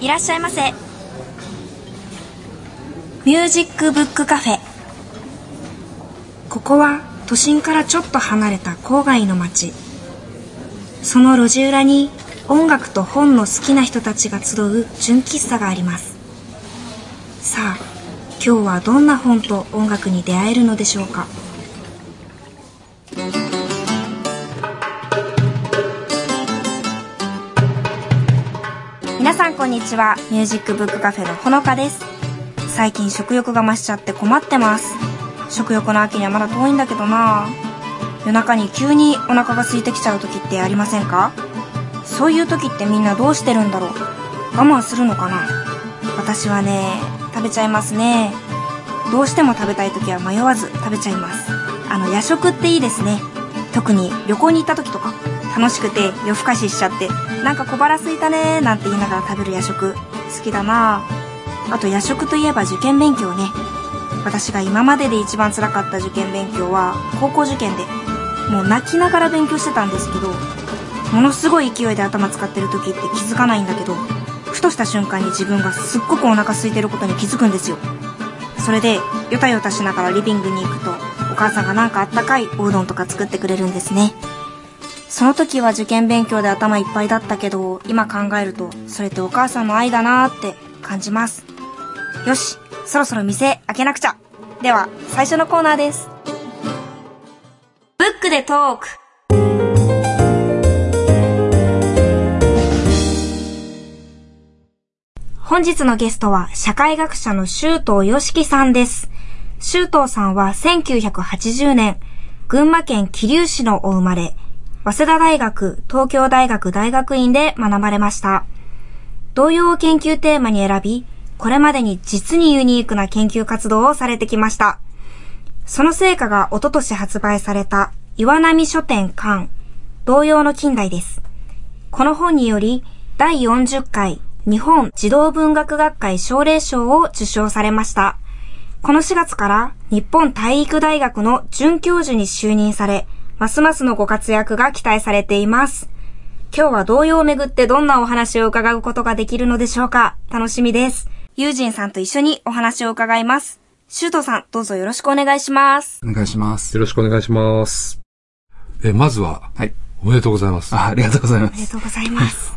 いらっしゃいませ。ミュージックブックカフェ。ここは都心からちょっと離れた郊外の町。その路地裏に音楽と本の好きな人たちが集う純喫茶があります。さあ、今日はどんな本と音楽に出会えるのでしょうか。皆さんこんにちは。ミュージックブックカフェのほのかです。最近食欲が増しちゃって困ってます。食欲の秋にはまだ遠いんだけどな。夜中に急にお腹が空いてきちゃう時ってありませんか？そういう時ってみんなどうしてるんだろう。我慢するのかな。私はね、食べちゃいますね。どうしても食べたい時は迷わず食べちゃいます。夜食っていいですね。特に旅行に行った時とか楽しくて夜更かししちゃって、なんか小腹空いたねーなんて言いながら食べる夜食好きだなあ。あと夜食といえば受験勉強ね。私が今までで一番辛かった受験勉強は高校受験で、もう泣きながら勉強してたんですけど、ものすごい勢いで頭使ってる時って気づかないんだけど、ふとした瞬間に自分がすっごくお腹空いてることに気づくんですよ。それでヨタヨタしながらリビングに行くと、お母さんがなんかあったかいおうどんとか作ってくれるんですね。その時は受験勉強で頭いっぱいだったけど、今考えるとそれってお母さんの愛だなーって感じます。よし、そろそろ店開けなくちゃ。では最初のコーナーです。ブックでトーク。本日のゲストは社会学者の周東よしきさんです。周東さんは1980年、群馬県桐生市のお生まれ、早稲田大学、東京大学大学院で学ばれました。童謡を研究テーマに選び、これまでに実にユニークな研究活動をされてきました。その成果が一昨年発売された岩波書店館、童謡の近代です。この本により、第40回、日本児童文学学会奨励賞を受賞されました。この4月から日本体育大学の准教授に就任され、ますますのご活躍が期待されています。今日は童謡をめぐってどんなお話を伺うことができるのでしょうか。楽しみです。友人さんと一緒にお話を伺います。周東さん、どうぞよろしくお願いします。お願いします。よろしくお願いします。まずは、はい、おめでとうございます。ありがとうございます。おめでとうございます。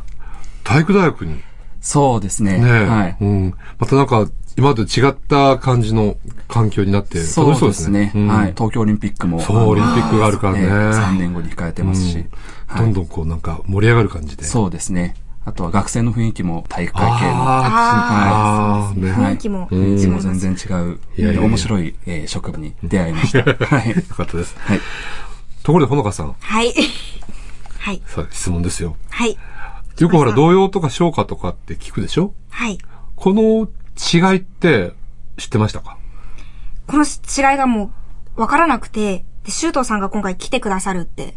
体育大学に。そうですね。はい。うん。またなんか、今までと違った感じの環境になって、楽しそうですね。うん、はい。東京オリンピックも。そう、オリンピックがあるからね。3年後に控えてますし、うん、はい。どんどんこうなんか盛り上がる感じで。そうですね。あとは学生の雰囲気も体育会系の。ああ、ね、雰囲気も。雰囲気も全然違う。いやいや面白い職場に出会いました。はい。よかったです。はい。ところで、ほのかさん。はい。はい。さあ、質問ですよ。はい。よくほら、童謡とか唱歌とかって聞くでしょ？はい。この違いって知ってましたか？この違いがもうわからなくて、で、周東さんが今回来てくださるって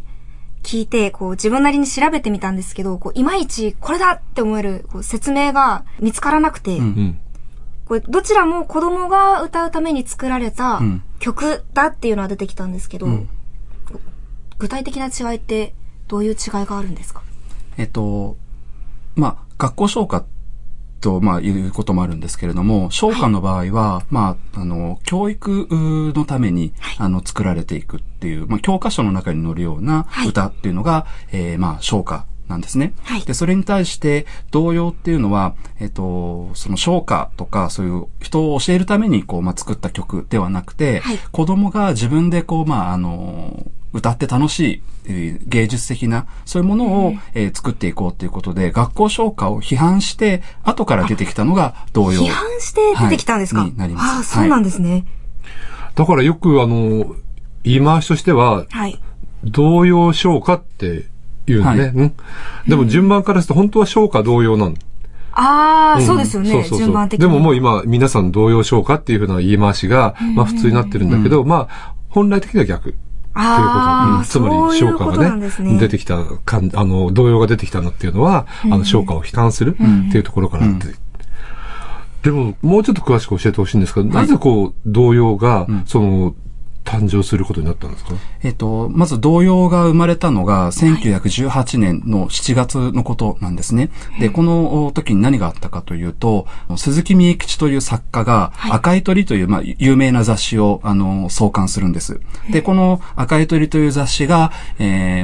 聞いて、こう自分なりに調べてみたんですけど、こういまいちこれだって思えるこう説明が見つからなくて、うんうん、これどちらも子供が歌うために作られた曲だっていうのは出てきたんですけど、うん、具体的な違いってどういう違いがあるんですか？まあ、学校唱歌と、まあ、いうこともあるんですけれども、唱歌の場合は、はい、まあ、教育のために、はい、作られていくっていう、まあ、教科書の中に載るような歌っていうのが、はい、まあ、唱歌なんですね。はい、で、それに対して、童謡っていうのは、その唱歌とか、そういう人を教えるために、こう、まあ、作った曲ではなくて、はい、子供が自分で、こう、まあ、歌って楽しい芸術的なそういうものを作っていこうということで、学校唱歌を批判して後から出てきたのが童謡。批判して出てきたんですか？はい、になります。ああ、そうなんですね。はい、だからよく言い回しとしては、はい、童謡唱歌って言うんね。はい、うん、でも順番からすると本当は唱歌童謡なん。ああ、うん、そうですよね。そうそうそう、順番的に。でももう今皆さん童謡唱歌っていうふうな言い回しが、まあ普通になってるんだけど、うん、まあ本来的には逆。ああ、ということ、うん、つまり唱歌が ね、出てきた童謡が出てきたのっていうのは、唱歌を批判するっていうところからって、うんうん、でももうちょっと詳しく教えてほしいんですが、なぜこう、童謡が、その誕生することになったんですか？まず童謡が生まれたのが1918年の7月のことなんですね。はい、で、この時に何があったかというと、鈴木美吉という作家が赤い鳥という、まあ、有名な雑誌を、創刊するんです。で、この赤い鳥という雑誌が、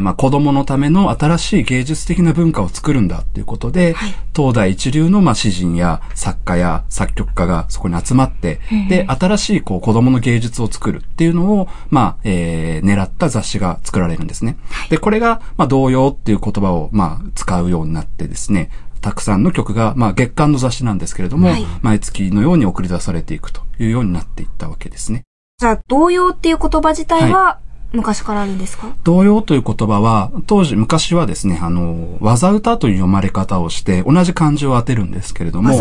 まあ、子供のための新しい芸術的な文化を作るんだということで、はい、当代一流の、まあ、詩人や作家や作曲家がそこに集まって、で、新しいこう子供の芸術を作るっていうのをまあ、狙った雑誌が作られるんですね。で、これが、まあ、童謡っていう言葉を、まあ、使うようになってですね、たくさんの曲が、まあ、月刊の雑誌なんですけれども、はい、毎月のように送り出されていくというようになっていったわけですね。じゃあ、童謡っていう言葉自体は、はい、昔からあるんですか？童謡という言葉は、当時、昔はですね、わざ歌という読まれ方をして、同じ漢字を当てるんですけれども、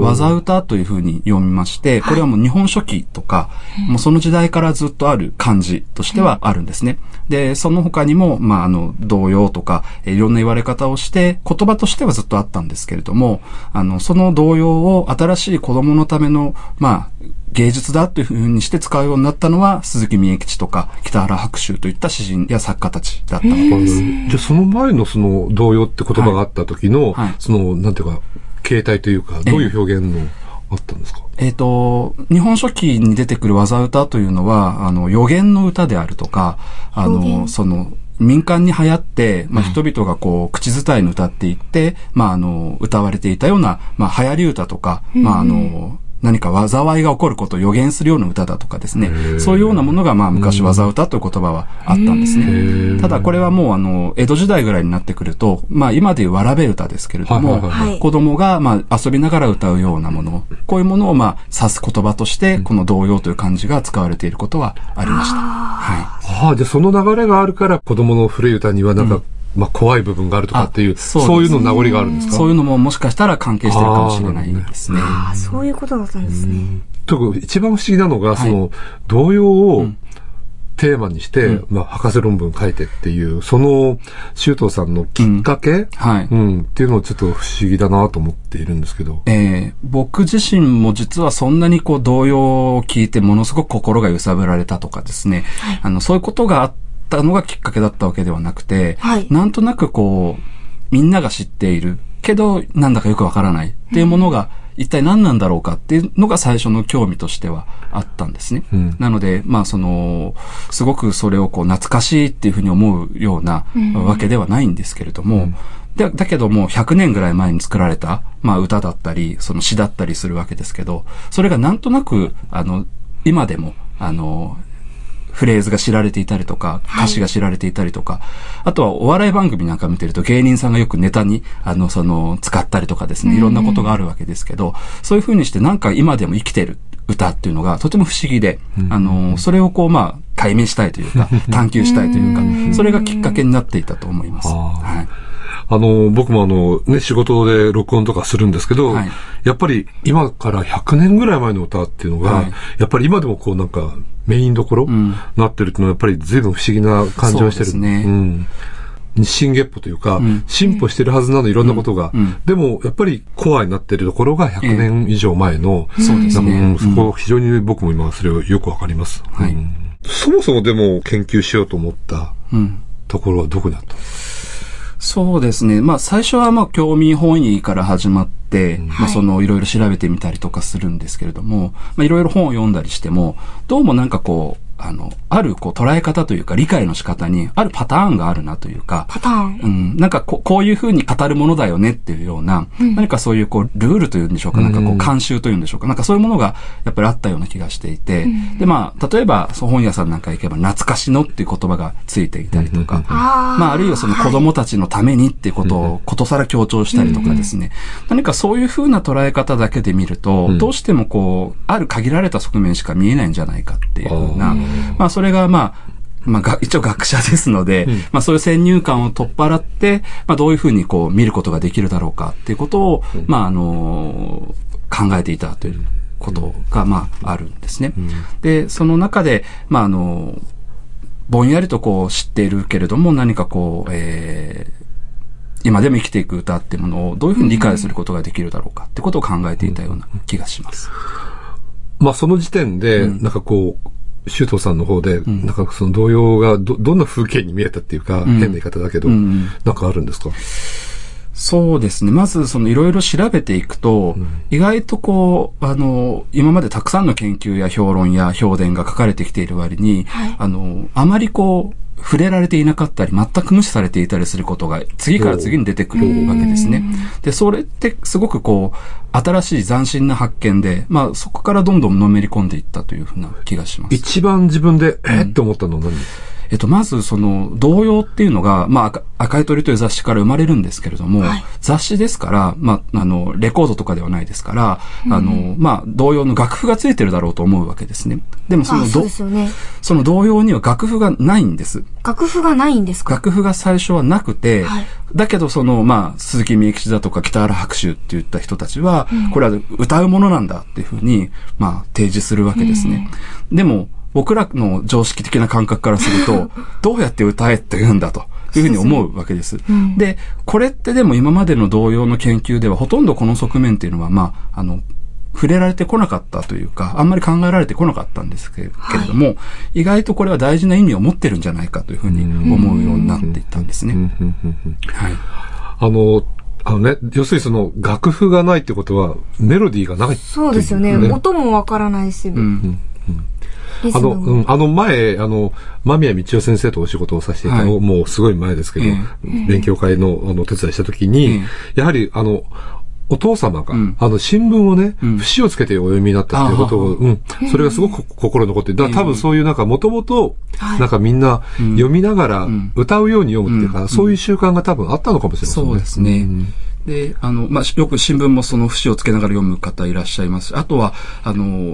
わざ歌というふうに読みまして、これはもう日本書紀とか、もうその時代からずっとある漢字としてはあるんですね。で、その他にも、まあ、童謡とか、いろんな言われ方をして、言葉としてはずっとあったんですけれども、その童謡を新しい子供のための、まあ、芸術だというふうにして使うようになったのは、鈴木美吉とか北原白秋といった詩人や作家たちだったわけです。じゃあその前のその童謡って言葉があった時の、はいはい、そのなんていうか形態というかどういう表現のあったんですか？日本書紀に出てくるわざ歌というのは予言の歌であるとかその民間に流行って、まあ、人々がこう、口伝いに歌っていって、まあ歌われていたような、まあ、流行り歌とか、まあ何か災いが起こることを予言するような歌だとかですね。そういうようなものが、まあ、昔、わざ歌という言葉はあったんですね。ただ、これはもう、江戸時代ぐらいになってくると、まあ、今でいうわらべ歌ですけれども、はいはいはいはい、子供が、まあ、遊びながら歌うようなもの、こういうものを、まあ、指す言葉として、この童謡という漢字が使われていることはありました。はい。ああ、で、その流れがあるから、子供の古い歌には、なんか、まあ、怖い部分があるとかっていう、そういうの名残があるんですか？そういうのももしかしたら関係してるかもしれないですね。ああ、そういうことだったんですね。特に一番不思議なのが、その、童謡をテーマにして、まあ、博士論文書いてっていう、その、周東さんのきっかけ、っていうのをちょっと不思議だなと思っているんですけど。僕自身も実はそんなにこう、童謡を聞いてものすごく心が揺さぶられたとかですね、そういうことがあって、のがきっかけだったわけではなくて、はい、なんとなくこうみんなが知っているけどなんだかよくわからないっていうものが、一体何なんだろうかっていうのが最初の興味としてはあったんですね。なのでまあすごくそれをこう懐かしいっていうふうに思うようなわけではないんですけれども、だけども100年ぐらい前に作られた、まあ、歌だったりその詩だったりするわけですけど、それがなんとなく今でもフレーズが知られていたりとか、歌詞が知られていたりとか、あとはお笑い番組なんか見てると芸人さんがよくネタに、使ったりとかですね、いろんなことがあるわけですけど、そういう風にしてなんか今でも生きてる歌っていうのがとても不思議で、それをこう、まあ、解明したいというか、探求したいというか、それがきっかけになっていたと思います。はい。僕もね、仕事で録音とかするんですけど、やっぱり今から100年ぐらい前の歌っていうのが、やっぱり今でもこうなんか、メインどころ、なってるっていうのはやっぱり随分不思議な感じがしてる。そうですね。日進月歩というか、進歩してるはずなのいろんなことが、でもやっぱりコアになってるところが100年以上前の、そうですね。そこ非常に僕も今それをよくわかります。はい。そもそもでも研究しようと思ったところはどこにあったんですか？そうですね。まあ最初はまあ興味本位から始まって、まあいろいろ調べてみたりとかするんですけれども、まあいろいろ本を読んだりしても、どうもなんかこう、あるこう捉え方というか理解の仕方にあるパターンがあるなというか、なんかこういうふうに語るものだよねっていうような、何かそういうこうルールというんでしょうか、なんかこう慣習というんでしょうか、なんかそういうものがやっぱりあったような気がしていて、でまあ例えば本屋さんなんか行けば懐かしのっていう言葉がついていたりとか、まああるいはその子供たちのためにっていうことをことさら強調したりとかですね、何かそういうふうな捉え方だけで見ると、どうしてもこうある限られた側面しか見えないんじゃないかっていうような、まあそれがまあ一応学者ですので、まあそういう先入観を取っ払って、まあどういうふうにこう見ることができるだろうかっていうことを、まあ考えていたということがまああるんですね。で、その中で、まあぼんやりとこう知っているけれども何かこう、今でも生きていく歌っていうものをどういうふうに理解することができるだろうかってことを考えていたような気がします。まあその時点で、なんかこう、周東さんの方で、うん、なんかその動揺が どんな風景に見えたっていうか、変な言い方だけど、うん、なんかあるんですか？そうですね。まずそのいろいろ調べていくと、うん、意外とこう今までたくさんの研究や評論や評伝が書かれてきている割に、はい、あまりこう触れられていなかったり、全く無視されていたりすることが次から次に出てくるわけですね。で、それってすごくこう新しい斬新な発見で、まあそこからどんどんのめり込んでいったというふうな気がします。一番自分でって思ったのは何ですか？まずその童謡っていうのが、まあ、赤い鳥という雑誌から生まれるんですけれども、はい、雑誌ですから、まあ、レコードとかではないですから、うん、まあ、童謡の楽譜がついてるだろうと思うわけですね。でもそうですよね、その童謡には楽譜がないんです。楽譜がないんですか？楽譜が最初はなくて、はい、だけどまあ、鈴木美吉だとか北原白秋っていった人たちは、うん、これは歌うものなんだっていうふうに、まあ、提示するわけですね。うん、でも、僕らの常識的な感覚からすると、どうやって歌えって言うんだというふうに思うわけです。うん、で、これってでも今までの童謡の研究ではほとんどこの側面っていうのは、まあ、触れられてこなかったというか、あんまり考えられてこなかったんですけれども、はい、意外とこれは大事な意味を持ってるんじゃないかというふうに思うようになっていったんですね。はい。要するにその楽譜がないってことはメロディーがないっていう、ね。そうですよね。音もわからないし。前、間宮道夫先生とお仕事をさせていたの、はい、もうすごい前ですけど、勉強会の、手伝いしたときに、やはり、お父様が、新聞をね、節をつけてお読みになったっていうことを、それがすごく心残って、だから多分そういうなんか、もともと、なんかみんな読みながら歌うように読むっていうか、そういう習慣が多分あったのかもしれませんね。そうですね。で、まあ、よく新聞もその節をつけながら読む方いらっしゃいます。あとは、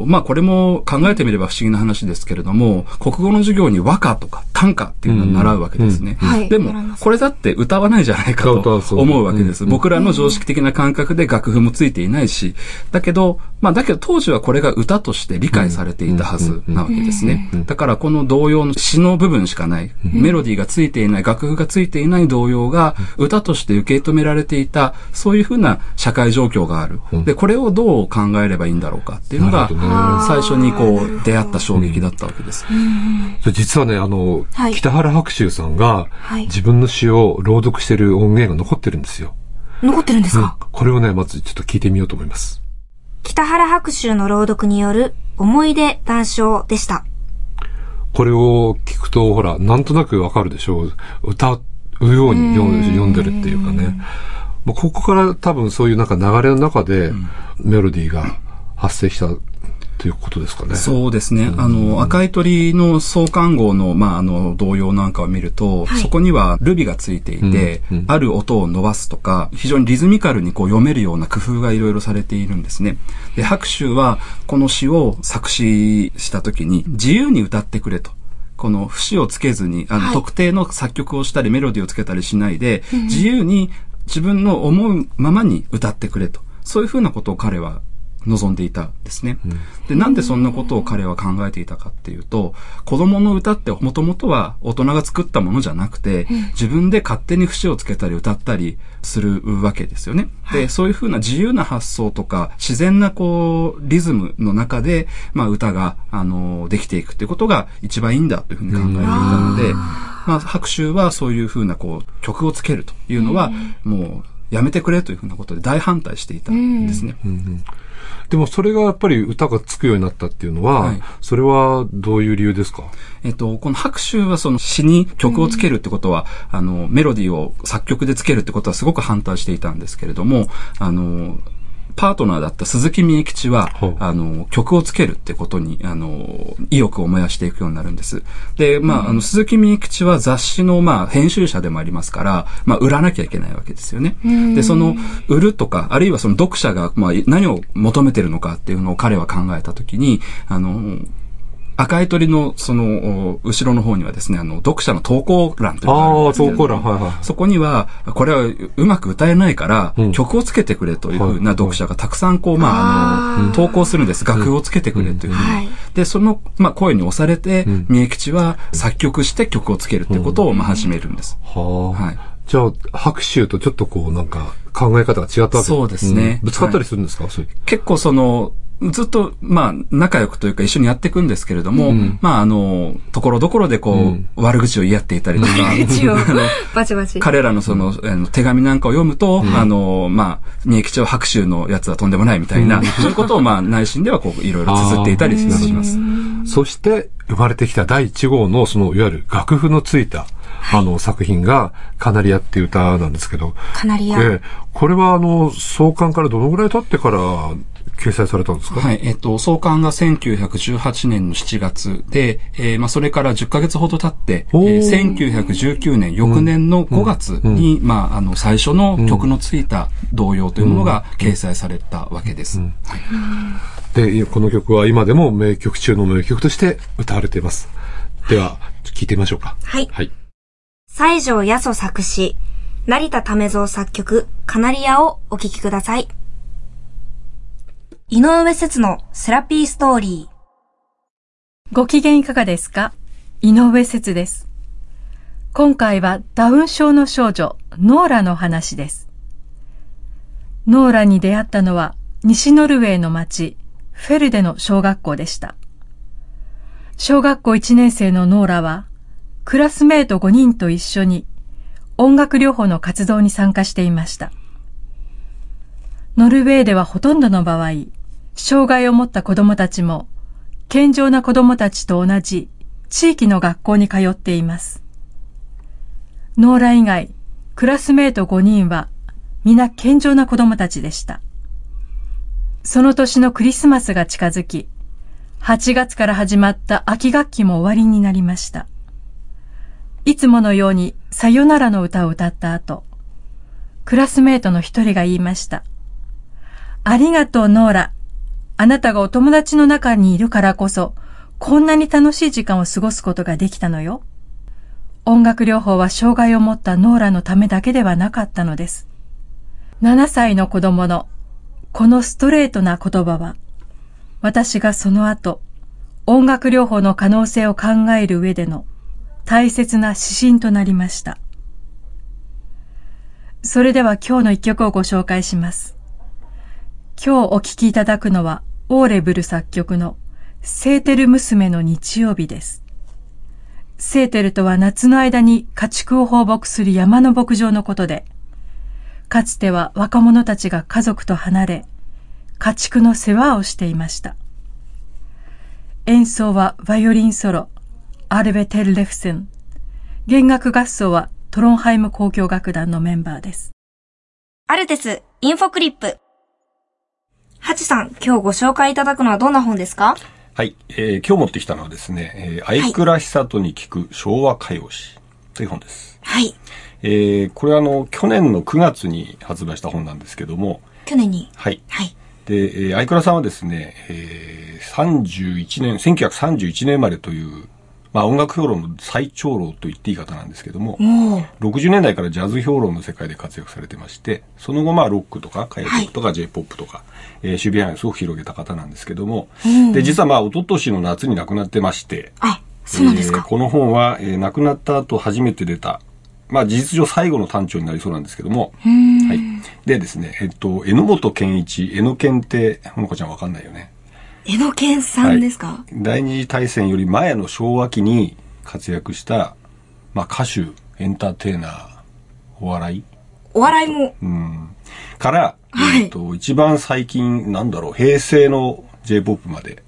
まあ、これも考えてみれば不思議な話ですけれども、国語の授業に和歌とか短歌っていうのを習うわけですね。でも、これだって歌わないじゃないかと思うわけです。僕らの常識的な感覚で楽譜もついていないし、だけど当時はこれが歌として理解されていたはずなわけですね。だからこの童謡の詩の部分しかない、メロディーがついていない、楽譜がついていない童謡が歌として受け止められていた、そういうふうな社会状況がある。で、これをどう考えればいいんだろうかっていうのが、最初にこう出会った衝撃だったわけです。実はね、北原白秋さんが自分の詩を朗読している音源が残ってるんですよ。残ってるんですか？これをね、まずちょっと聞いてみようと思います。北原白秋の朗読による思い出談笑でした。これを聞くと、ほら、なんとなくわかるでしょう。歌うように読んでるっていうかね。ここから多分そういうなんか流れの中でメロディーが発生したということですかね。そうですね。赤い鳥の創刊号の、まあ、童謡なんかを見ると、はい、そこにはルビがついていて、ある音を伸ばすとか、非常にリズミカルにこう読めるような工夫がいろいろされているんですね。で、白秋はこの詩を作詞した時に自由に歌ってくれと。この節をつけずに、はい、特定の作曲をしたりメロディーをつけたりしないで、自由に自分の思うままに歌ってくれと。そういうふうなことを彼は望んでいたんですね。で、なんでそんなことを彼は考えていたかっていうと、子供の歌ってもともとは大人が作ったものじゃなくて、自分で勝手に節をつけたり歌ったりするわけですよね。で、そういうふうな自由な発想とか、自然なこう、リズムの中で、まあ歌が、できていくっていうことが一番いいんだというふうに考えていたので、まあ、白秋はそういうふうなこう、曲をつけるというのは、もうやめてくれというふうなことで大反対していたんですね。でもそれがやっぱり歌がつくようになったっていうのは、それはどういう理由ですか？この白秋はその詩に曲をつけるってことは、メロディーを作曲でつけるってことはすごく反対していたんですけれども、パートナーだった鈴木美吉は、曲をつけるってことに、意欲を燃やしていくようになるんです。で、まあ、鈴木美吉は雑誌の、まあ、編集者でもありますから、まあ、売らなきゃいけないわけですよね。で、その、売るとか、あるいはその読者が、まあ、何を求めてるのかっていうのを彼は考えたときに、赤い鳥の、後ろの方にはですね、読者の投稿欄というのがあるんですけど、投稿欄、そこには、これはうまく歌えないから、曲をつけてくれというふうな読者がたくさん、こう、まあ、投稿するんです。楽譜をつけてくれというふうに。で、その、まあ、声に押されて、三重吉は作曲して曲をつけるってことを、まあ、始めるんです。じゃあ、白秋とちょっとこう、なんか、考え方が違ったわけ。そうですね。ぶつかったりするんですか、はい、そういう。結構その、ずっと、まあ、仲良くというか一緒にやっていくんですけれども、うん、まあ、ところどころでこう、うん、悪口を言い合っていたりとか、悪口をバチバチ。彼らのその、手紙なんかを読むと、うん、まあ、三重吉白秋のやつはとんでもないみたいな、うん、そういうことをまあ、内心ではこう、いろいろ綴っていたりします。そして、生まれてきた第1号の、その、いわゆる楽譜のついた、作品が、カナリアっていう歌なんですけど、カナリア。これは創刊からどのぐらい経ってから、掲載されたんですか？はい。創刊が1918年の7月で、まあ、それから10ヶ月ほど経って、1919年、翌年の5月に、まあ、最初の曲のついた童謡というものが掲載されたわけです。で、この曲は今でも名曲中の名曲として歌われています。では、聴いてみましょうか。はい。はい。西条八十作詞、成田為蔵作曲、カナリアをお聴きください。井上節のセラピーストーリー。ご機嫌いかがですか？井上節です。今回はダウン症の少女、ノーラの話です。ノーラに出会ったのは西ノルウェーの町、フェルデの小学校でした。小学校1年生のノーラは、クラスメート5人と一緒に音楽療法の活動に参加していました。ノルウェーではほとんどの場合、障害を持った子どもたちも、健常な子どもたちと同じ地域の学校に通っています。ノーラ以外、クラスメート5人は、皆健常な子どもたちでした。その年のクリスマスが近づき、8月から始まった秋学期も終わりになりました。いつものようにさよならの歌を歌った後、クラスメートの一人が言いました。ありがとう、ノーラ。あなたがお友達の中にいるからこそ、こんなに楽しい時間を過ごすことができたのよ。音楽療法は障害を持ったノーラのためだけではなかったのです。7歳の子供の、このストレートな言葉は、私がその後、音楽療法の可能性を考える上での大切な指針となりました。それでは今日の一曲をご紹介します。今日お聴きいただくのは、オーレブル作曲のセーテル娘の日曜日です。セーテルとは夏の間に家畜を放牧する山の牧場のことで、かつては若者たちが家族と離れ、家畜の世話をしていました。演奏はバイオリンソロ、アルベ・テルレフセン。弦楽合奏はトロンハイム交響楽団のメンバーです。アルテス、インフォクリップ。ハチさん、今日ご紹介いただくのはどんな本ですか？はい、今日持ってきたのはですね、相倉久人に聞く昭和歌謡史という本です。はい。これは去年の9月に発売した本なんですけども。去年に？はい。はい。で、相倉さんはですね、1931年生まれという、まあ音楽評論の最長老と言っていい方なんですけども、60年代からジャズ評論の世界で活躍されてまして、その後まあロックとか歌謡曲とか J-POP とか、守備範囲をすごく広げた方なんですけども、で、実はまあ一昨年の夏に亡くなってまして、あ、そうなんですか。この本は、亡くなった後初めて出た、まあ事実上最後の短調になりそうなんですけども、はい。でですね、榎本健一、榎健って、ほのかちゃんわかんないよね。榎健さんですか？はい、第二次大戦より前の昭和期に活躍した、まあ、歌手、エンターテイナー、お笑いも。うん。から、はい、一番最近、なんだろう、平成の J-POP まで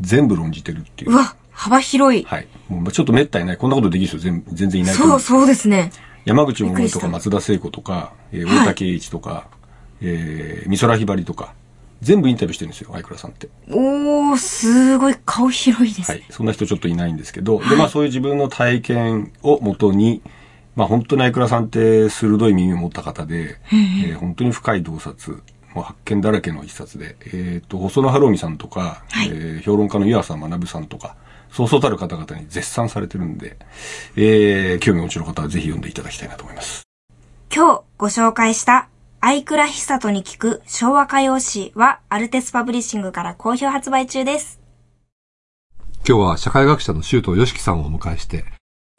全部論じてるっていう。うわ、幅広い。はい。もうちょっとめったにない。こんなことできる人全然いないと思う。そうですね。山口百恵とか松田聖子とか、大竹栄一とか、美空ひばりとか。全部インタビューしてるんですよ、相倉さんって。おー、すごい顔広いですね。はい。そんな人ちょっといないんですけど、はい、で、まあそういう自分の体験をもとに、まあ本当に相倉さんって鋭い耳を持った方で、本当に深い洞察、もう発見だらけの一冊で、細野晴臣さんとか、はい、評論家の湯浅学さんとか、そうそうたる方々に絶賛されてるんで、興味お持ちの方はぜひ読んでいただきたいなと思います。今日ご紹介した、相倉久人に聞く昭和歌謡史はアルテスパブリッシングから好評発売中です。今日は社会学者の周東芳樹さんをお迎えして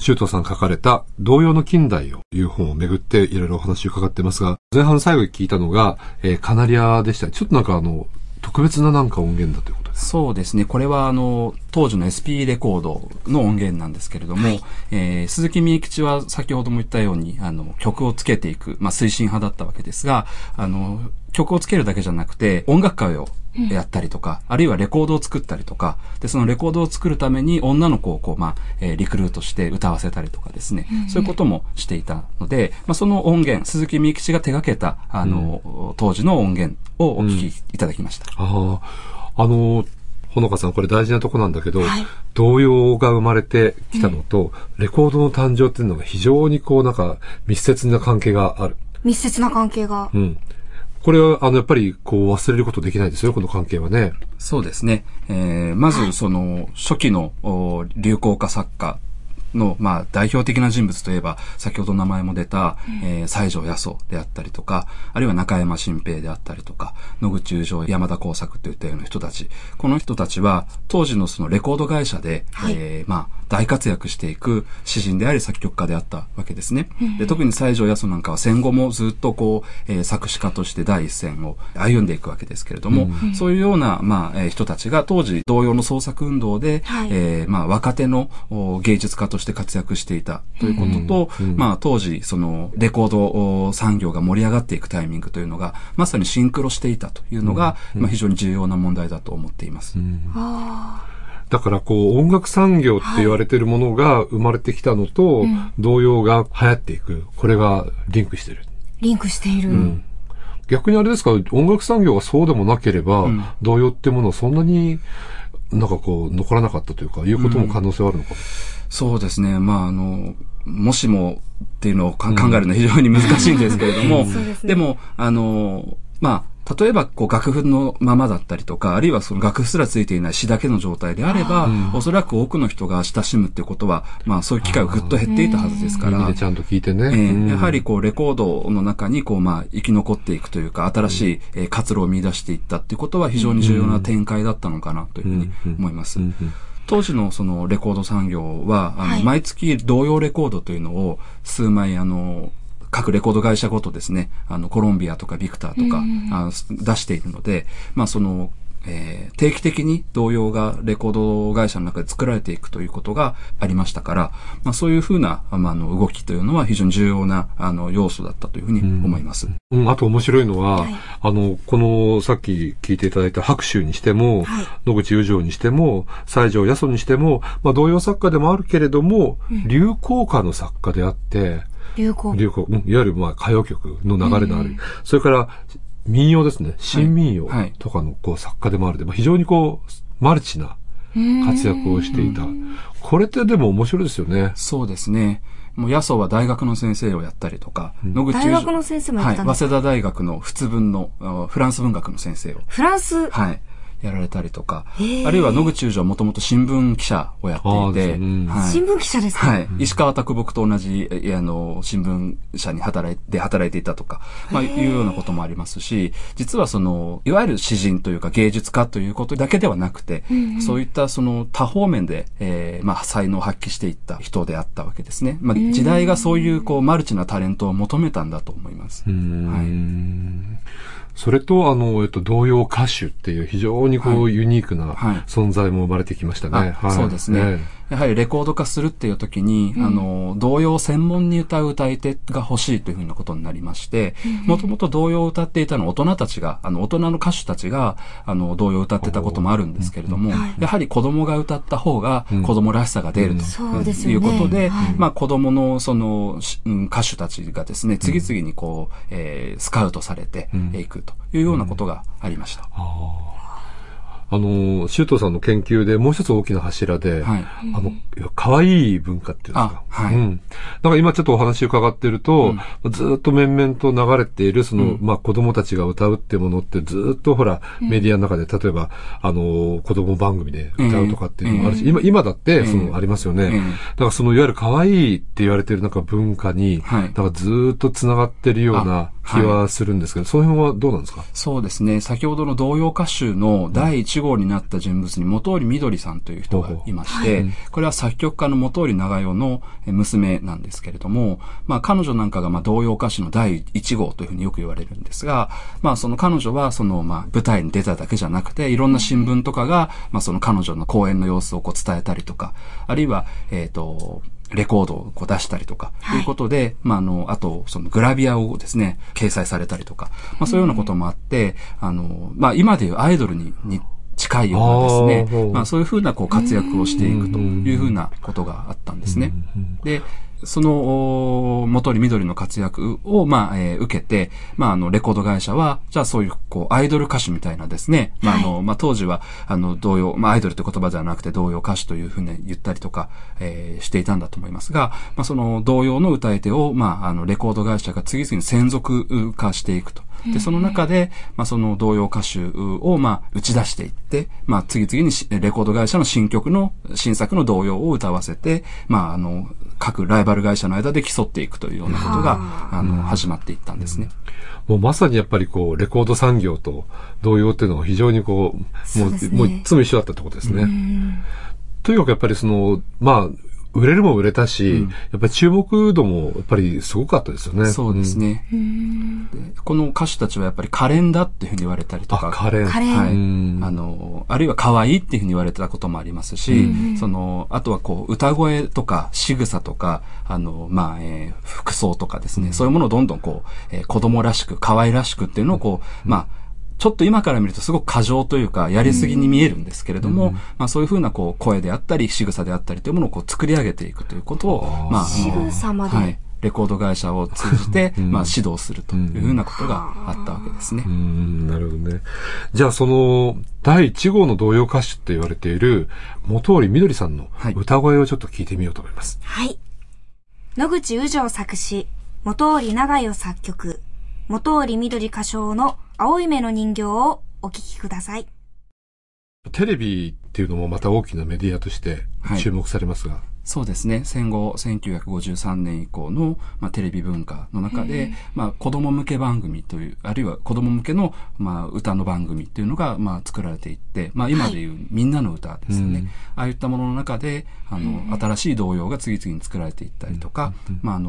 周東さん書かれた同様の近代をいう本をめぐっていろいろお話を伺ってますが、前半最後に聞いたのが、カナリアでした。ちょっとなんか特別ななんか音源だということですか？そうですね。これは当時の SP レコードの音源なんですけれども、はい、鈴木美吉は先ほども言ったように曲をつけていく、推進派だったわけですが、曲をつけるだけじゃなくて音楽会をやったりとか、あるいはレコードを作ったりとかで、そのレコードを作るために女の子をこう、リクルートして歌わせたりとかですね、そういうこともしていたので、その音源、鈴木美吉が手掛けた当時の音源をお聞きいただきました。ほのかさん、これ大事なとこなんだけど、はい、童謡が生まれてきたのと、レコードの誕生っていうのが非常にこうなんか密接な関係がある。密接な関係が。これはやっぱりこう忘れることできないですよ、この関係はね。そうですね。まずその初期の流行歌作家の代表的な人物といえば、先ほど名前も出た、西条八十であったりとか、あるいは中山新平であったりとか、野口裕章、山田耕作といったような人たち、この人たちは当時のそのレコード会社で、大活躍していく詩人であり作曲家であったわけですね。で、特に西条八十なんかは戦後もずっとこう、作詞家として第一線を歩んでいくわけですけれども、そういうような人たちが当時同様の創作運動で、若手の芸術家として活躍していたということと、当時そのレコード産業が盛り上がっていくタイミングというのがまさにシンクロしていたというのが、非常に重要な問題だと思っています。だからこう音楽産業って言われているものが生まれてきたのと、童謡が流行っていく、これがリンクしている。リンクしている。逆にあれですか、音楽産業がそうでもなければ、童謡ってものはそんなになんかこう残らなかったというか、いうことも可能性はあるのかも。そうですね。もしもっていうのを考えるのは非常に難しいんですけれども、でも、例えばこう楽譜のままだったりとか、あるいはその楽譜すらついていない詩だけの状態であれば、おそらく多くの人が親しむっていうことは、そういう機会がぐっと減っていたはずですから。耳でちゃんと聞いてね。やはりこうレコードの中にこう生き残っていくというか、新しい活路を見出していったっていうことは非常に重要な展開だったのかなというふうに思います。当時のそのレコード産業は、毎月童謡レコードというのを数枚各レコード会社ごとですね、コロンビアとかビクターとか、出しているので、定期的に童謡がレコード会社の中で作られていくということがありましたから、そういうふうな、動きというのは非常に重要な要素だったというふうに思います。あと面白いのは、このさっき聞いていただいた白秋にしても、野口裕章にしても、西条八十にしても、童謡作家でもあるけれども、流行歌の作家であって、いわゆる歌謡曲の流れのある。それから民謡ですね。新民謡とかのこう作家でもあるで、非常にこう、マルチな活躍をしていた。これってでも面白いですよね。そうですね。もう八十は大学の先生をやったりとか、野口大学の先生もやったんですか？早稲田大学の仏文の、フランス文学の先生を。フランス？はい。やられたりとか、あるいは野口裕章はもともと新聞記者をやっていて、新聞記者ですか？石川啄木と同じ、新聞社に働いていたとか、いうようなこともありますし、実はその、いわゆる詩人というか芸術家ということだけではなくて、そういったその多方面で、才能を発揮していった人であったわけですね。時代がそういうこう、マルチなタレントを求めたんだと思います。それと、童謡歌手っていう非常にこう、ユニークな存在も生まれてきましたね。そうですね。やはりレコード化するっていう時に、童謡専門に歌う歌い手が欲しいというふうなことになりまして、もともと童謡を歌っていたのは大人たちが、大人の歌手たちが、童謡を歌ってたこともあるんですけれども、やはり子供が歌った方が子供らしさが出るということで、子供のその、歌手たちがですね、次々にこう、スカウトされていくというようなことがありました。周東さんの研究でもう一つ大きな柱で、可愛い文化っていうんですか。なんか今ちょっとお話伺ってると、ずっと面々と流れている、その、子供たちが歌うってものってずっとほら、メディアの中で、例えば、子供番組で歌うとかっていうのもあるし、今だって、ありますよね。だからその、いわゆる可愛いって言われているなんか文化に、ずっと繋がってるような、気はするんですけど、はい、その辺はどうなんですか？そうですね。先ほどの童謡歌集の第1号になった人物に本居みどりさんという人がいまして、はい、これは作曲家の本居長代の娘なんですけれども、まあ彼女なんかがまあ童謡歌集の第1号というふうによく言われるんですが、まあその彼女はそのまあ舞台に出ただけじゃなくて、いろんな新聞とかがまあその彼女の公演の様子をこう伝えたりとか、あるいはレコードをこう出したりとか、ということで、はい、まあ、あと、そのグラビアをですね、掲載されたりとか、まあ、そういうようなこともあって、まあ、今でいうアイドルに近いようなですね、まあ、そういうふうなこう活躍をしていくというふうなことがあったんですね。で、その、本居みどりの活躍を、まあ、受けて、まあ、レコード会社は、じゃあそういう、こう、アイドル歌手みたいなですね、まあ、まあ、当時は、童謡、まあ、アイドルって言葉ではなくて、童謡歌手というふうに言ったりとか、していたんだと思いますが、まあ、その、童謡の歌い手を、まあ、レコード会社が次々に専属化していくと。で、その中で、まあ、その童謡歌手を、まあ、打ち出していって、まあ、次々にレコード会社の新作の童謡を歌わせて、まあ、各ライバル会社の間で競っていくというようなことが、始まっていったんですね。もうまさにやっぱりこう、レコード産業と童謡っていうのは非常にこう、もういつも一緒だったってことですね。とにかくやっぱりその、まあ、売れるも売れたし、うん、やっぱり注目度もやっぱりすごかったですよね。そうですね。で、この歌手たちはやっぱり可憐だっていうふうに言われたりとか、はい、あるいは可愛いっていうふうに言われたこともありますし、そのあとはこう歌声とか仕草とかまあ、服装とかですね、そういうものをどんどんこう、子供らしく可愛らしくっていうのをこう、まあ。ちょっと今から見るとすごく過剰というか、やりすぎに見えるんですけれども、まあそういうふうなこう声であったり、仕草であったりというものをこう作り上げていくということを、まあ、はい、レコード会社を通じて、まあ指導するというふうなことがあったわけですね。なるほどね。じゃあその、第1号の童謡歌手って言われている、本居みどりさんの歌声をちょっと聞いてみようと思います。はい。野口雨情作詞、本居長代作曲、本居みどり歌唱の青い目の人形をお聞きください。テレビっていうのもまた大きなメディアとして注目されますが、はい、そうですね。戦後1953年以降の、まあ、テレビ文化の中で、まあ、子供向け番組という、あるいは子供向けの、まあ、歌の番組っていうのが、まあ、作られていって、まあ、今でいうみんなの歌ですよね。はい、ああいったものの中で、新しい童謡が次々に作られていったりとか、まあ、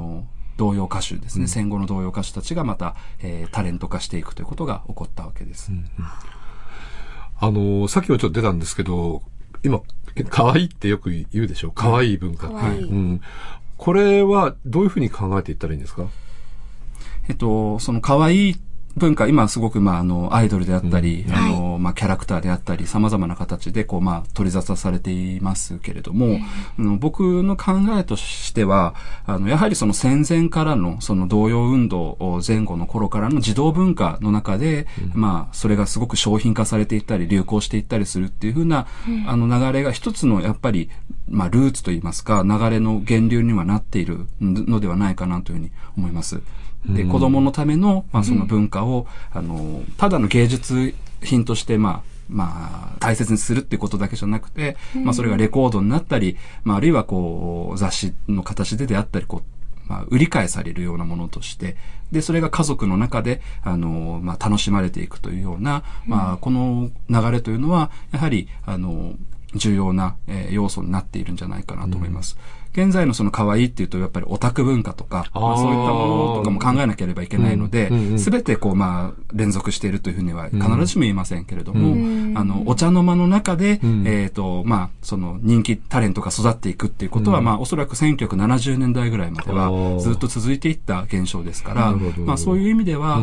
童謡歌手ですね、戦後の童謡歌手たちがまた、タレント化していくということが起こったわけです。さっきもちょっと出たんですけど、今、可愛いってよく言うでしょう。可愛い文化って。これはどういうふうに考えていったらいいんですか？その可愛い文化、今すごく、まあ、アイドルであったり、まあ、キャラクターであったり、様々な形で、こう、まあ、取り沙汰されていますけれども、僕の考えとしては、やはりその戦前からの、その童謡運動前後の頃からの児童文化の中で、まあ、それがすごく商品化されていったり、流行していったりするっていうふうな、流れが一つの、やっぱり、まあ、ルーツといいますか、流れの源流にはなっているのではないかなというふうに思います。で、子供のための、まあ、その文化を、ただの芸術品として、まあ、大切にするっていうことだけじゃなくて、まあ、それがレコードになったり、まあ、あるいは、こう、雑誌の形であったり、こう、まあ、売り買いされるようなものとして、で、それが家族の中で、まあ、楽しまれていくというような、まあ、この流れというのは、やはり、重要な、要素になっているんじゃないかなと思います。現在のその可愛いっていうと、やっぱりオタク文化とか、まあ、そういったものとかも考えなければいけないので、すべてこう、まあ、連続しているというふうには必ずしも言いませんけれども、お茶の間の中で、まあ、その人気タレントが育っていくっていうことは、まあ、おそらく1970年代ぐらいまではずっと続いていった現象ですから、まあ、そういう意味では、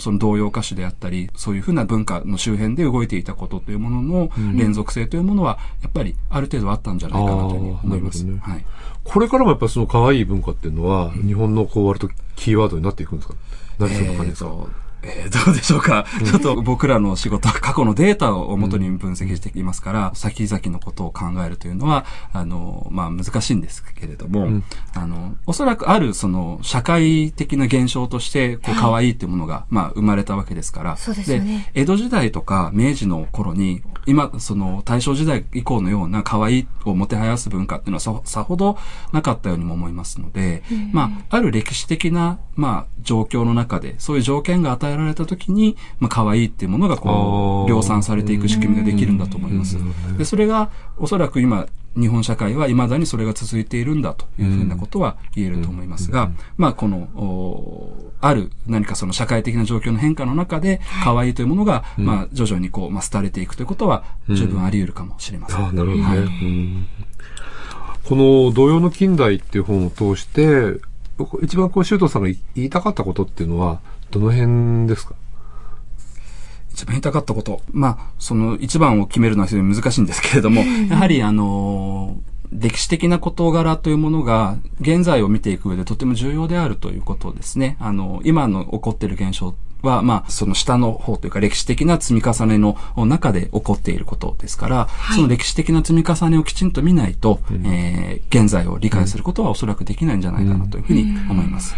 その童謡歌手であったり、そういうふうな文化の周辺で動いていたことというものの連続性というものは、やっぱりある程度あったんじゃないかなというふうに思います。はい。これからもやっぱその可愛い文化っていうのは、日本のこう割とキーワードになっていくんですか？なりそうな感じですか？どうでしょうか。ちょっと僕らの仕事は過去のデータを元に分析していますから、先々のことを考えるというのは、まあ、難しいんですけれども、おそらくあるその社会的な現象として、こう、可愛いっていうものが、まあ、生まれたわけですから、で、江戸時代とか明治の頃に、今、その大正時代以降のような可愛いをもてはやす文化っていうのは さほどなかったようにも思いますので、まあ、ある歴史的な、まあ、状況の中で、そういう条件が与えられたときに、まあ、可愛いっていうものがこう、量産されていく仕組みができるんだと思います。で、それがおそらく今、日本社会は未だにそれが続いているんだというふうなことは言えると思いますが、まあこのある何かその社会的な状況の変化の中で可愛いというものがまあ徐々にこうまあ廃れていくということは十分あり得るかもしれません。あ、なるほどね、はい、この童謡の近代っていう本を通して一番こう周東さんが言いたかったことっていうのはどの辺ですか？一番言いたかったこと。まあ、その一番を決めるのは非常に難しいんですけれども、やはり歴史的な事柄というものが現在を見ていく上でとても重要であるということですね。今の起こっている現象は、まあ、その下の方というか歴史的な積み重ねの中で起こっていることですから、はい、その歴史的な積み重ねをきちんと見ないと、現在を理解することはおそらくできないんじゃないかなというふうに思います。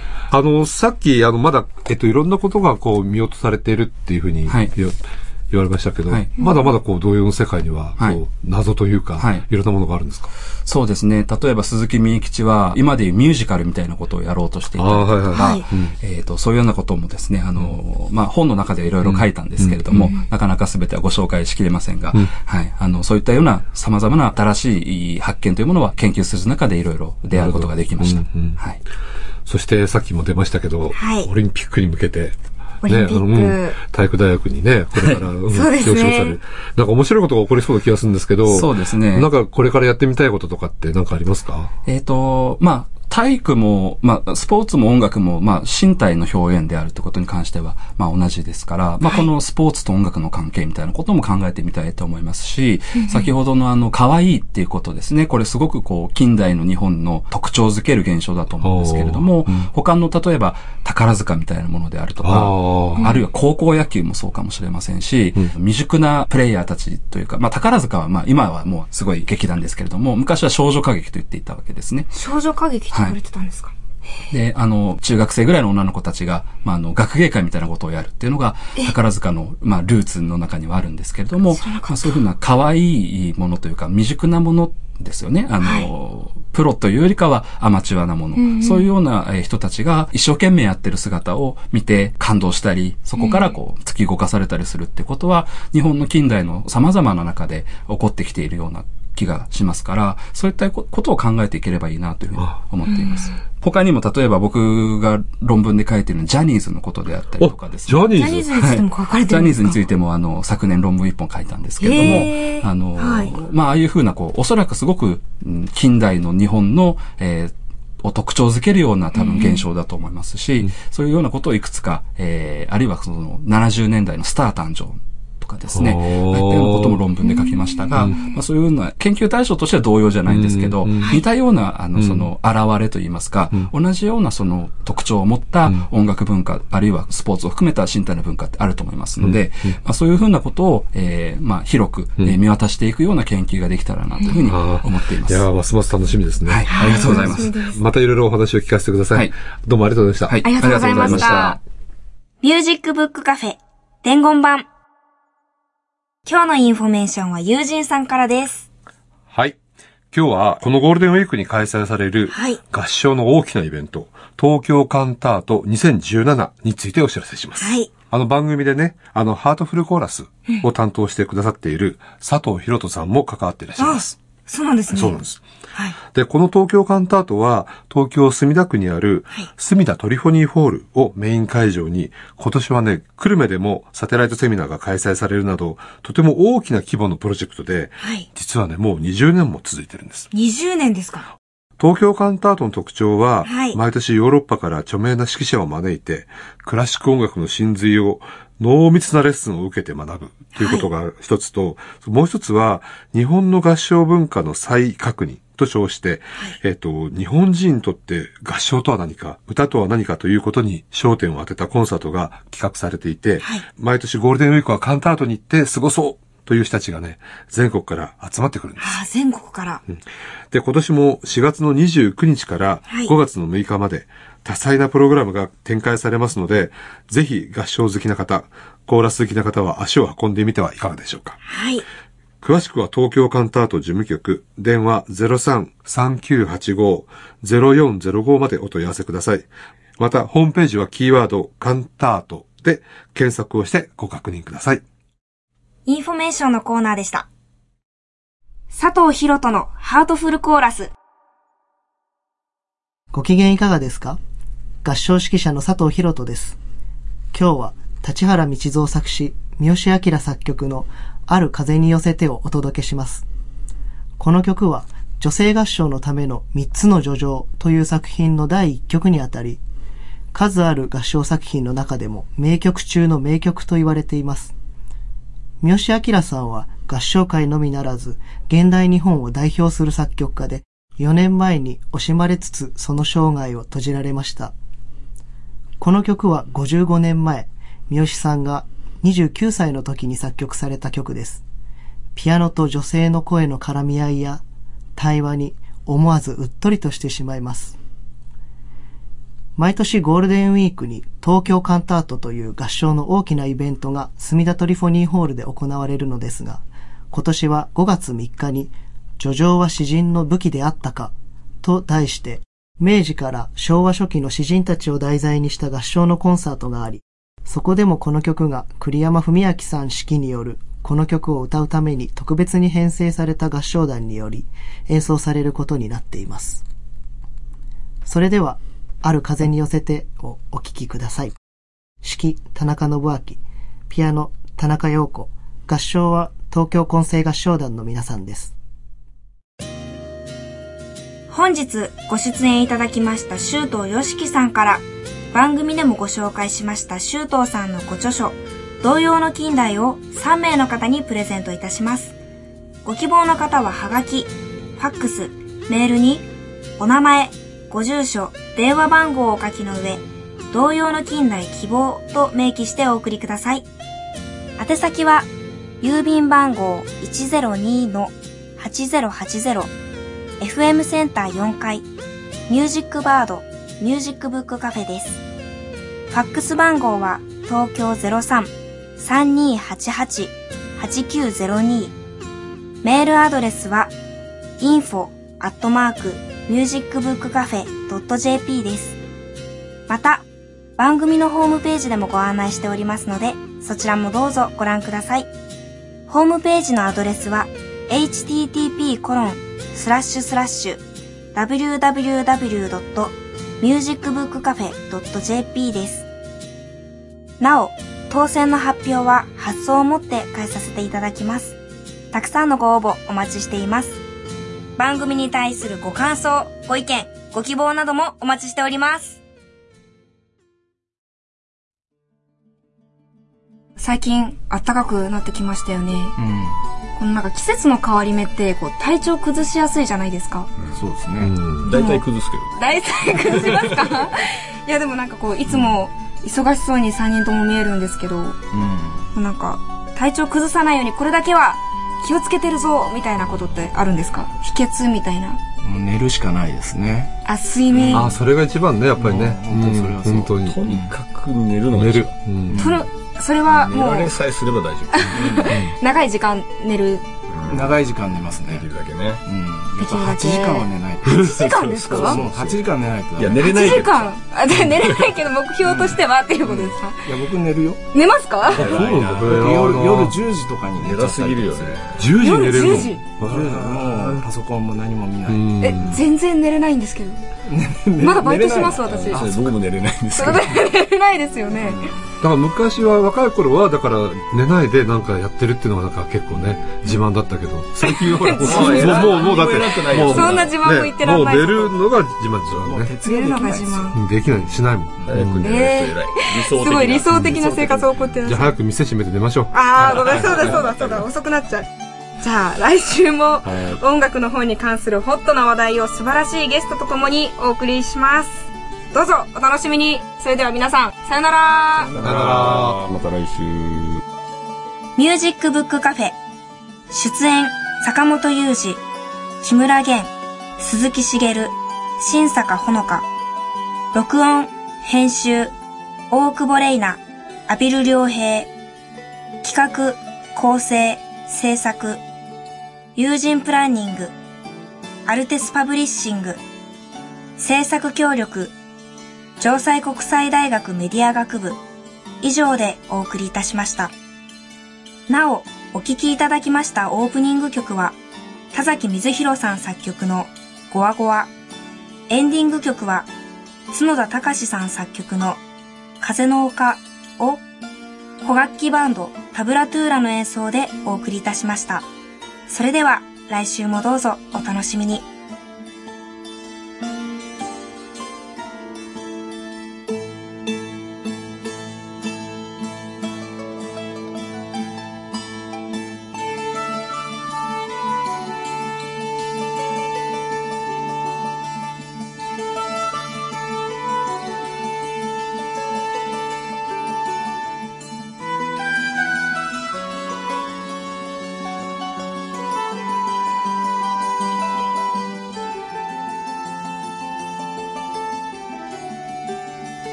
さっき、まだ、いろんなことがこう見落とされているっていうふうに、はい、言われましたけど、はい、まだまだこう童謡の世界にはこう、はい、謎というか、はい、いろんなものがあるんですか？そうですね。例えば鈴木美吉は今でいうミュージカルみたいなことをやろうとしていたりとか、はいはい、そういうようなこともですね、まあ、本の中でいろいろ書いたんですけれども、なかなか全てはご紹介しきれませんが、はい、そういったような様々な新しい発見というものは研究する中でいろいろ出会うことができました。はい。そしてさっきも出ましたけど、はい、オリンピックに向けて。ね、体育大学にね、これから、表彰される。なんか面白いことが起こりそうな気がするんですけど、そうですね。なんかこれからやってみたいこととかって何かありますか？まあ、体育も、まあ、スポーツも音楽も、まあ、身体の表現であるということに関しては、まあ、同じですから、まあ、このスポーツと音楽の関係みたいなことも考えてみたいと思いますし、先ほどの可愛いっていうことですね。これすごくこう、近代の日本の特徴づける現象だと思うんですけれども、他の、例えば、宝塚みたいなものであるとか、あるいは高校野球もそうかもしれませんし、未熟なプレイヤーたちというか、まあ、宝塚は、まあ、今はもうすごい劇団ですけれども、昔は少女歌劇と言っていたわけですね。少女歌劇って言われてたんですか？で、中学生ぐらいの女の子たちが、まあ、学芸会みたいなことをやるっていうのが、宝塚の、まあ、ルーツの中にはあるんですけれども、まあ、そういうふうな可愛いものというか、未熟なものですよね。はい、プロというよりかはアマチュアなもの。そういうような人たちが一生懸命やってる姿を見て感動したり、そこからこう突き動かされたりするってことは、日本の近代の様々な中で起こってきているような気がしますから、そういったことを考えていければいいなというふうに思っています。他にも例えば僕が論文で書いているジャニーズのことであったりとかですね。ジャニーズについても書かれてるんですか？ジャニーズについても昨年論文一本書いたんですけれども、はい、まあああいうふうなこうおそらくすごく近代の日本の、を特徴づけるような多分現象だと思いますし、そういうようなことをいくつか、あるいはその70年代のスター誕生とかですね、そういうことも論文で書きましたが、まあ、そういうような研究対象としては同様じゃないんですけど、似たようなその現れといいますか、同じようなその特徴を持った音楽文化、あるいはスポーツを含めた身体の文化ってあると思いますので、まあ、そういうふうなことを、まあ、広く見渡していくような研究ができたらなというふうに思っています。いや、ますます楽しみですね。はい、ありがとうございます。またいろいろお話を聞かせてください。はい、どうもありがとうございました。はい、ありがとうございました。ミュージックブックカフェ伝言版。今日のインフォメーションは友人さんからです。はい。今日はこのゴールデンウィークに開催される合唱の大きなイベント、東京カンタート2017についてお知らせします。はい。番組でね、ハートフルコーラスを担当してくださっている佐藤博人さんも関わっていらっしゃいます。そうなんですね。そうなんです。はい。で、この東京カンタートは東京墨田区にある墨田トリフォニーホールをメイン会場に、今年はね、久留米でもサテライトセミナーが開催されるなど、とても大きな規模のプロジェクトで、はい、実はね、もう20年も続いてるんです。20年ですか？東京カンタートの特徴は、はい、毎年ヨーロッパから著名な指揮者を招いて、クラシック音楽の真髄を濃密なレッスンを受けて学ぶということが一つと、はい、もう一つは、日本の合唱文化の再確認と称して、はい、日本人にとって合唱とは何か、歌とは何かということに焦点を当てたコンサートが企画されていて、はい、毎年ゴールデンウィークはカンタートに行って過ごそうという人たちがね、全国から集まってくるんです。ああ、全国から、うん。で、今年も4月の29日から5月の6日まで多彩なプログラムが展開されますので、ぜひ合唱好きな方、コーラス好きな方は足を運んでみてはいかがでしょうか。はい。詳しくは東京カンタート事務局、電話 03-3985-0405 までお問い合わせください。また、ホームページはキーワードカンタートで検索をしてご確認ください。インフォメーションのコーナーでした。佐藤博人のハートフルコーラス。ご機嫌いかがですか？合唱指揮者の佐藤博人です。今日は立原道三作詞、三好明作曲のある風に寄せてをお届けします。この曲は女性合唱のための3つの叙情という作品の第1曲にあたり、数ある合唱作品の中でも名曲中の名曲と言われています。三好明さんは合唱界のみならず現代日本を代表する作曲家で、4年前に惜しまれつつその生涯を閉じられました。この曲は55年前、三好さんが29歳の時に作曲された曲です。ピアノと女性の声の絡み合いや対話に思わずうっとりとしてしまいます。毎年ゴールデンウィークに東京カンタートという合唱の大きなイベントが墨田トリフォニーホールで行われるのですが、今年は5月3日に叙情は詩人の武器であったかと題して、明治から昭和初期の詩人たちを題材にした合唱のコンサートがあり、そこでもこの曲が栗山文明さん指揮によるこの曲を歌うために特別に編成された合唱団により演奏されることになっています。それでは、ある風に寄せてをお聴きください。指揮、田中信明、ピアノ、田中陽子、合唱は東京混声合唱団の皆さんです。本日ご出演いただきました周東よしきさんから、番組でもご紹介しました周東さんのご著書童謡の近代を3名の方にプレゼントいたします。ご希望の方ははがき、ファックス、メールにお名前、ご住所、電話番号をお書きの上、童謡の近代希望と明記してお送りください。宛先は郵便番号 102-8080FM センター4階、ミュージックバード、ミュージックブックカフェです。ファックス番号は東京 03-3288-8902。メールアドレスは info@musicbookcafe.jp です。また、番組のホームページでもご案内しておりますので、そちらもどうぞご覧ください。ホームページのアドレスは http://www.musicbookcafe.jp です。なお、当選の発表は発送をもって返させていただきます。たくさんのご応募お待ちしています。番組に対するご感想、ご意見、ご希望などもお待ちしております。最近暖かくなってきましたよね。このなんか季節の変わり目ってこう体調崩しやすいじゃないですか。そうですね。大体崩すけど。大体崩しますか。いやでもなんかこういつも忙しそうに3人とも見えるんですけど、なんか体調崩さないようにこれだけは気をつけてるぞみたいなことってあるんですか？秘訣みたいな。もう寝るしかないですね。あ、睡眠。あ、それが一番ね、やっぱりね。本当に。とにかく寝るのが一番。それはもう寝られさえすれば大丈夫。長い時間寝る。長い時間寝ますね。できるだけね。うん。8時間は寝ない。8時間ですか？そう、8時間寝ないと。いや寝れないけど。8時間。あ、寝れないけど目標としてはっていうことですか？いや僕寝るよ。寝ますか？そうなんだ。夜10時とかに寝たすぎるよね。10時寝れるの？夜10時。もうパソコンも何も見ない。全然寝れないんですけど。まだバイトしてます私。僕も寝れないんですけど。寝れないですよね。だから昔は若い頃はだから寝ないでなんかやってるっていうのがなんか結構ね自慢だったけど、最近はもうだってそんな自慢も言ってらんない。もう寝るのが自慢ですよね。寝るのが自慢できないしないもん。早く寝ると偉い。すごい理想的な生活を送ってらっしゃる。じゃあ早く店閉めて寝ましょう。ああごめん、そうだ遅くなっちゃう。じゃあ来週も音楽の方に関するホットな話題を素晴らしいゲストとともにお送りします。どうぞお楽しみに。それでは皆さん、さよなら。さよなら。また来週。ミュージックブックカフェ。出演、坂本雄二、木村玄、鈴木茂、新坂ほのか。録音、編集、大久保玲奈、畔蒜良平。企画、構成、制作、友人プランニング、アルテスパブリッシング、制作協力、城西国際大学メディア学部、以上でお送りいたしました。なお、お聴きいただきましたオープニング曲は、田崎水宏さん作曲のゴワゴワ、エンディング曲は、角田隆さん作曲の風の丘を、古楽器バンドタブラトゥーラの演奏でお送りいたしました。それでは来週もどうぞお楽しみに。